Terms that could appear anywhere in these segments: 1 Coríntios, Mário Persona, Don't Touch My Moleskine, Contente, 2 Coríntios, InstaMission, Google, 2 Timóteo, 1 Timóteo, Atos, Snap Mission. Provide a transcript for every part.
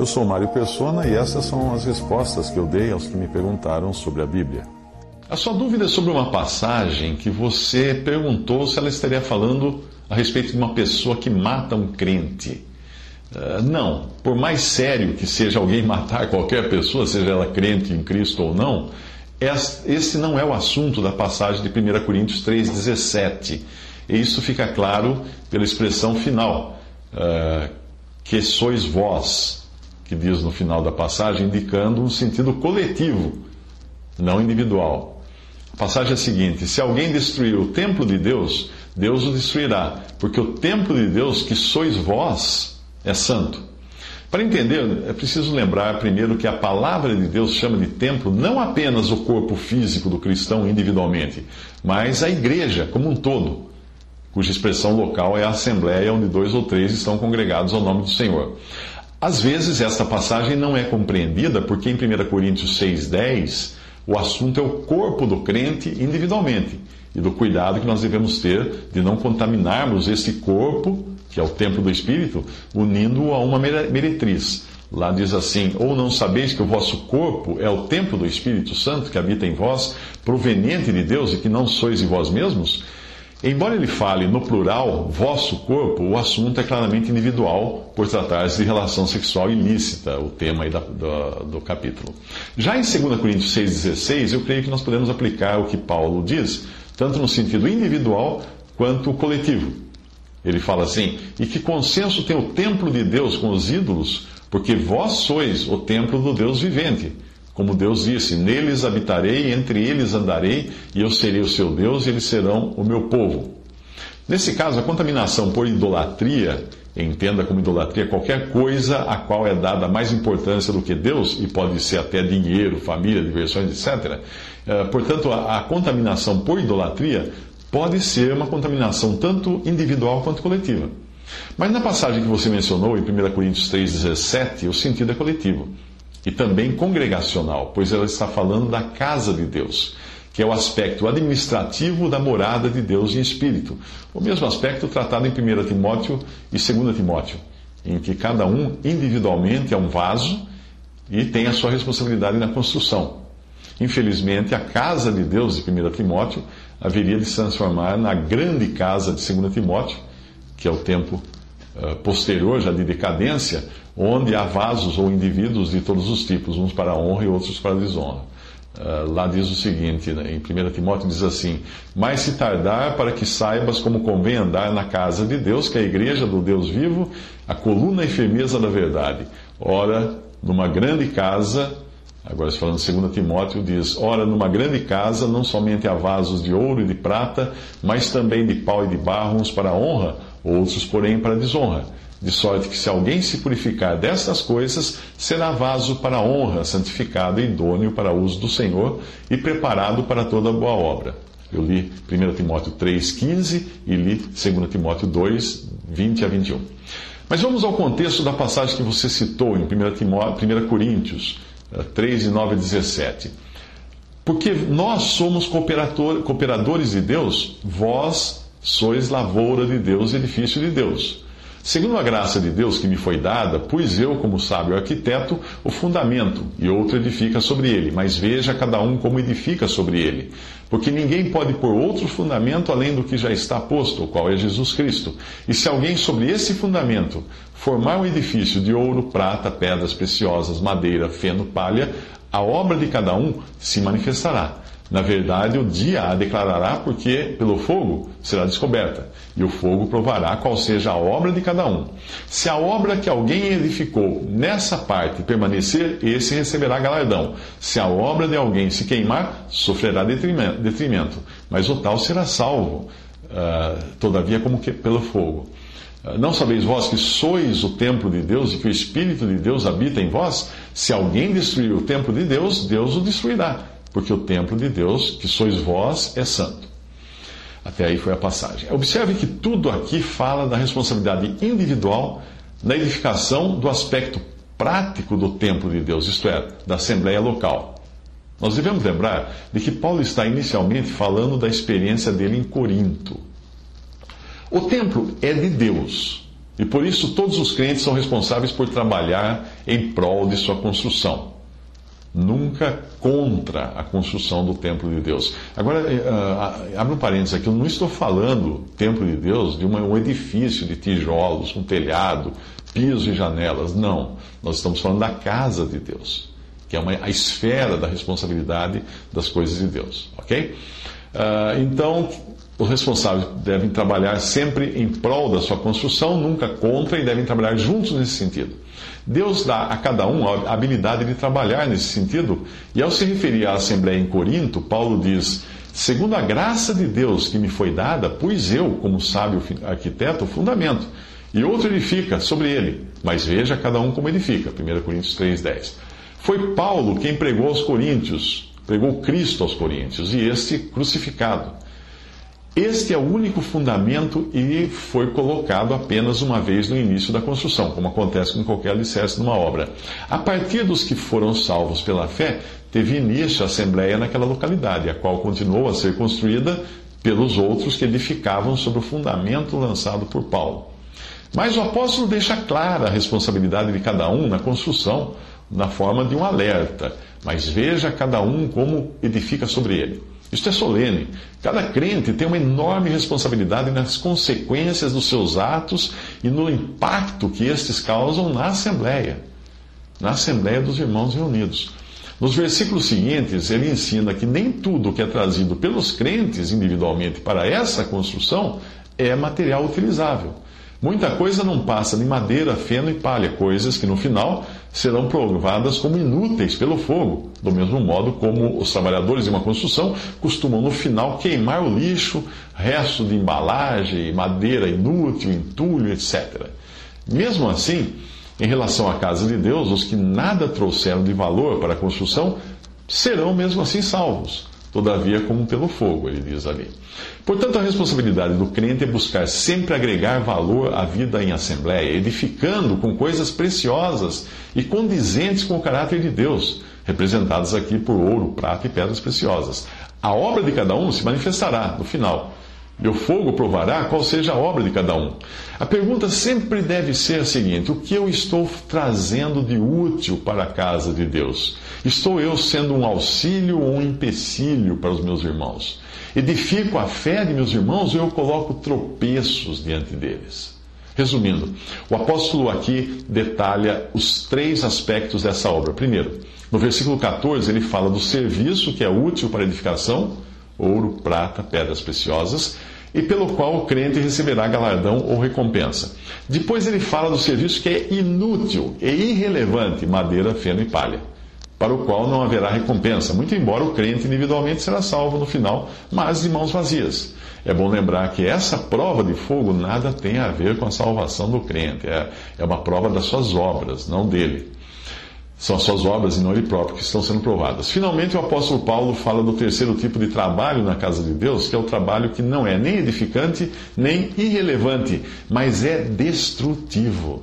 Eu sou Mário Persona e essas são as respostas que eu dei aos que me perguntaram sobre a Bíblia. A sua dúvida é sobre uma passagem que você perguntou se ela estaria falando a respeito de uma pessoa que mata um crente. Não, por mais sério que seja alguém matar qualquer pessoa, seja ela crente em Cristo ou não, esse não é o assunto da passagem de 1 Coríntios 3,17. E isso fica claro pela expressão final, que sois vós, que diz no final da passagem, indicando um sentido coletivo, não individual. A passagem é a seguinte: se alguém destruir o templo de Deus, Deus o destruirá, porque o templo de Deus, que sois vós, é santo. Para entender, é preciso lembrar primeiro que a palavra de Deus chama de templo não apenas o corpo físico do cristão individualmente, mas a igreja como um todo, cuja expressão local é a assembleia onde 2 ou 3 estão congregados ao nome do Senhor. Às vezes, esta passagem não é compreendida porque em 1 Coríntios 6,10, o assunto é o corpo do crente individualmente e do cuidado que nós devemos ter de não contaminarmos esse corpo, que é o templo do Espírito, unindo-o a uma meretriz. Lá diz assim: ou não sabeis que o vosso corpo é o templo do Espírito Santo, que habita em vós, proveniente de Deus, e que não sois de vós mesmos? Embora ele fale no plural, vosso corpo, o assunto é claramente individual, por tratar-se de relação sexual ilícita, o tema aí do capítulo. Já em 2 Coríntios 6,16, eu creio que nós podemos aplicar o que Paulo diz, tanto no sentido individual quanto coletivo. Ele fala assim: e que consenso tem o templo de Deus com os ídolos? Porque vós sois o templo do Deus vivente. Como Deus disse: neles habitarei, entre eles andarei, e eu serei o seu Deus, e eles serão o meu povo. Nesse caso, a contaminação por idolatria, entenda como idolatria qualquer coisa a qual é dada mais importância do que Deus, e pode ser até dinheiro, família, diversões, etc. Portanto, a contaminação por idolatria pode ser uma contaminação tanto individual quanto coletiva. Mas na passagem que você mencionou, em 1 Coríntios 3,17, o sentido é coletivo e também congregacional, pois ela está falando da casa de Deus, que é o aspecto administrativo da morada de Deus em espírito. O mesmo aspecto tratado em 1 Timóteo e 2 Timóteo, em que cada um individualmente é um vaso e tem a sua responsabilidade na construção. Infelizmente, a casa de Deus de 1 Timóteo haveria de se transformar na grande casa de 2 Timóteo, que é o tempo posterior, já de decadência, onde há vasos ou indivíduos de todos os tipos, uns para a honra e outros para a desonra. Lá diz o seguinte, né, em 1 Timóteo diz assim: mas se tardar, para que saibas como convém andar na casa de Deus, que é a igreja do Deus vivo, a coluna e firmeza da verdade. Ora, numa grande casa... Agora, falando de 2 Timóteo, diz: ora, numa grande casa, não somente há vasos de ouro e de prata, mas também de pau e de barro, uns para a honra, outros, porém, para a desonra. De sorte que, se alguém se purificar destas coisas, será vaso para a honra, santificado e idôneo para o uso do Senhor e preparado para toda boa obra. Eu li 1 Timóteo 3,15 e li 2 Timóteo 2:20-21. Mas vamos ao contexto da passagem que você citou em 1 Coríntios 3:9-17. Porque nós somos cooperadores de Deus, vós sois lavoura de Deus, edifício de Deus. Segundo a graça de Deus que me foi dada, pus eu, como sábio arquiteto, o fundamento, e outro edifica sobre ele. Mas veja cada um como edifica sobre ele. Porque ninguém pode pôr outro fundamento além do que já está posto, o qual é Jesus Cristo. E se alguém sobre esse fundamento formar um edifício de ouro, prata, pedras preciosas, madeira, feno, palha, a obra de cada um se manifestará. Na verdade, o dia a declarará, porque pelo fogo será descoberta, e o fogo provará qual seja a obra de cada um. Se a obra que alguém edificou nessa parte permanecer, esse receberá galardão. Se a obra de alguém se queimar, sofrerá detrimento, mas o tal será salvo, todavia como que pelo fogo. Não sabeis vós que sois o templo de Deus e que o Espírito de Deus habita em vós? Se alguém destruir o templo de Deus, Deus o destruirá, porque o templo de Deus, que sois vós, é santo. Até aí foi a passagem. Observe que tudo aqui fala da responsabilidade individual na edificação do aspecto prático do templo de Deus, isto é, da assembleia local. Nós devemos lembrar de que Paulo está inicialmente falando da experiência dele em Corinto. O templo é de Deus, E por isso todos os crentes são responsáveis por trabalhar em prol de sua construção. Nunca contra a construção do templo de Deus. Agora, abre um parênteses aqui, eu não estou falando, templo de Deus, de um edifício de tijolos, um telhado, piso e janelas. Não, nós estamos falando da casa de Deus, que é a esfera da responsabilidade das coisas de Deus, ok? Então, os responsáveis devem trabalhar sempre em prol da sua construção, nunca contra, e devem trabalhar juntos nesse sentido. Deus dá a cada um a habilidade de trabalhar nesse sentido, e ao se referir à Assembleia em Corinto, Paulo diz: segundo a graça de Deus que me foi dada, pus eu, como sábio arquiteto, o fundamento, e outro edifica sobre ele, mas veja cada um como edifica. 1 Coríntios 3,10. Foi Paulo quem pregou aos coríntios, pregou Cristo aos coríntios, e este crucificado. Este é o único fundamento e foi colocado apenas uma vez no início da construção, como acontece com qualquer alicerce numa obra. A partir dos que foram salvos pela fé, teve início a assembleia naquela localidade, a qual continuou a ser construída pelos outros que edificavam sobre o fundamento lançado por Paulo. Mas o apóstolo deixa clara a responsabilidade de cada um na construção, na forma de um alerta, mas veja cada um como edifica sobre ele. Isto é solene. Cada crente tem uma enorme responsabilidade nas consequências dos seus atos e no impacto que estes causam na assembleia dos irmãos reunidos. Nos versículos seguintes, ele ensina que nem tudo que é trazido pelos crentes individualmente para essa construção é material utilizável. Muita coisa não passa de madeira, feno e palha, coisas que no final serão provadas como inúteis pelo fogo, do mesmo modo como os trabalhadores de uma construção costumam no final queimar o lixo, resto de embalagem, madeira inútil, entulho, etc. Mesmo assim, em relação à casa de Deus, os que nada trouxeram de valor para a construção serão mesmo assim salvos. Todavia, como pelo fogo, ele diz ali. Portanto, a responsabilidade do crente é buscar sempre agregar valor à vida em assembleia, edificando com coisas preciosas e condizentes com o caráter de Deus, representadas aqui por ouro, prata e pedras preciosas. A obra de cada um se manifestará no final, e o fogo provará qual seja a obra de cada um. A pergunta sempre deve ser a seguinte: o que eu estou trazendo de útil para a casa de Deus? Estou eu sendo um auxílio ou um empecilho para os meus irmãos? Edifico a fé de meus irmãos ou eu coloco tropeços diante deles? Resumindo, o apóstolo aqui detalha os três aspectos dessa obra. Primeiro, no versículo 14, ele fala do serviço que é útil para a edificação, ouro, prata, pedras preciosas, e pelo qual o crente receberá galardão ou recompensa. Depois ele fala do serviço que é inútil e irrelevante, madeira, feno e palha, para o qual não haverá recompensa, muito embora o crente individualmente será salvo no final, mas de mãos vazias. É bom lembrar que essa prova de fogo nada tem a ver com a salvação do crente, é uma prova das suas obras, não dele. São as suas obras e não ele próprio que estão sendo provadas. Finalmente, o apóstolo Paulo fala do terceiro tipo de trabalho na casa de Deus, que é o trabalho que não é nem edificante, nem irrelevante, mas é destrutivo.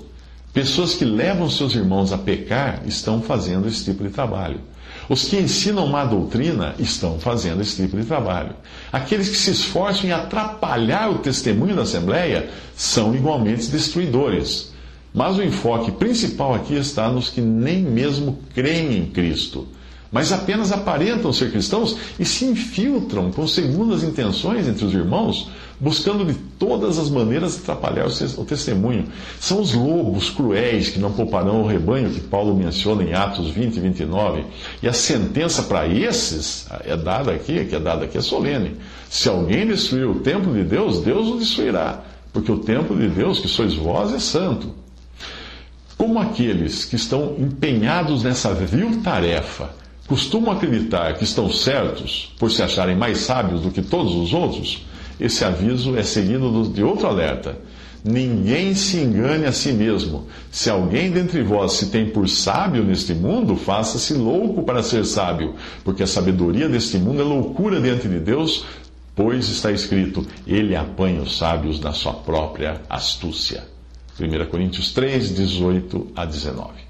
Pessoas que levam seus irmãos a pecar estão fazendo esse tipo de trabalho. Os que ensinam má doutrina estão fazendo esse tipo de trabalho. Aqueles que se esforçam em atrapalhar o testemunho da Assembleia são igualmente destruidores. Mas o enfoque principal aqui está nos que nem mesmo creem em Cristo, mas apenas aparentam ser cristãos e se infiltram com segundas intenções entre os irmãos, buscando de todas as maneiras atrapalhar o testemunho. São os lobos cruéis que não pouparão o rebanho, que Paulo menciona em Atos 20 e 29. E a sentença para esses é dada aqui, é solene. Se alguém destruir o templo de Deus, Deus o destruirá, porque o templo de Deus, que sois vós, é santo. Como aqueles que estão empenhados nessa vil tarefa costumam acreditar que estão certos por se acharem mais sábios do que todos os outros, esse aviso é seguido de outro alerta. Ninguém se engane a si mesmo. Se alguém dentre vós se tem por sábio neste mundo, faça-se louco para ser sábio, porque a sabedoria deste mundo é loucura diante de Deus, pois está escrito: ele apanha os sábios na sua própria astúcia. 1 Coríntios 3, 18 a 19.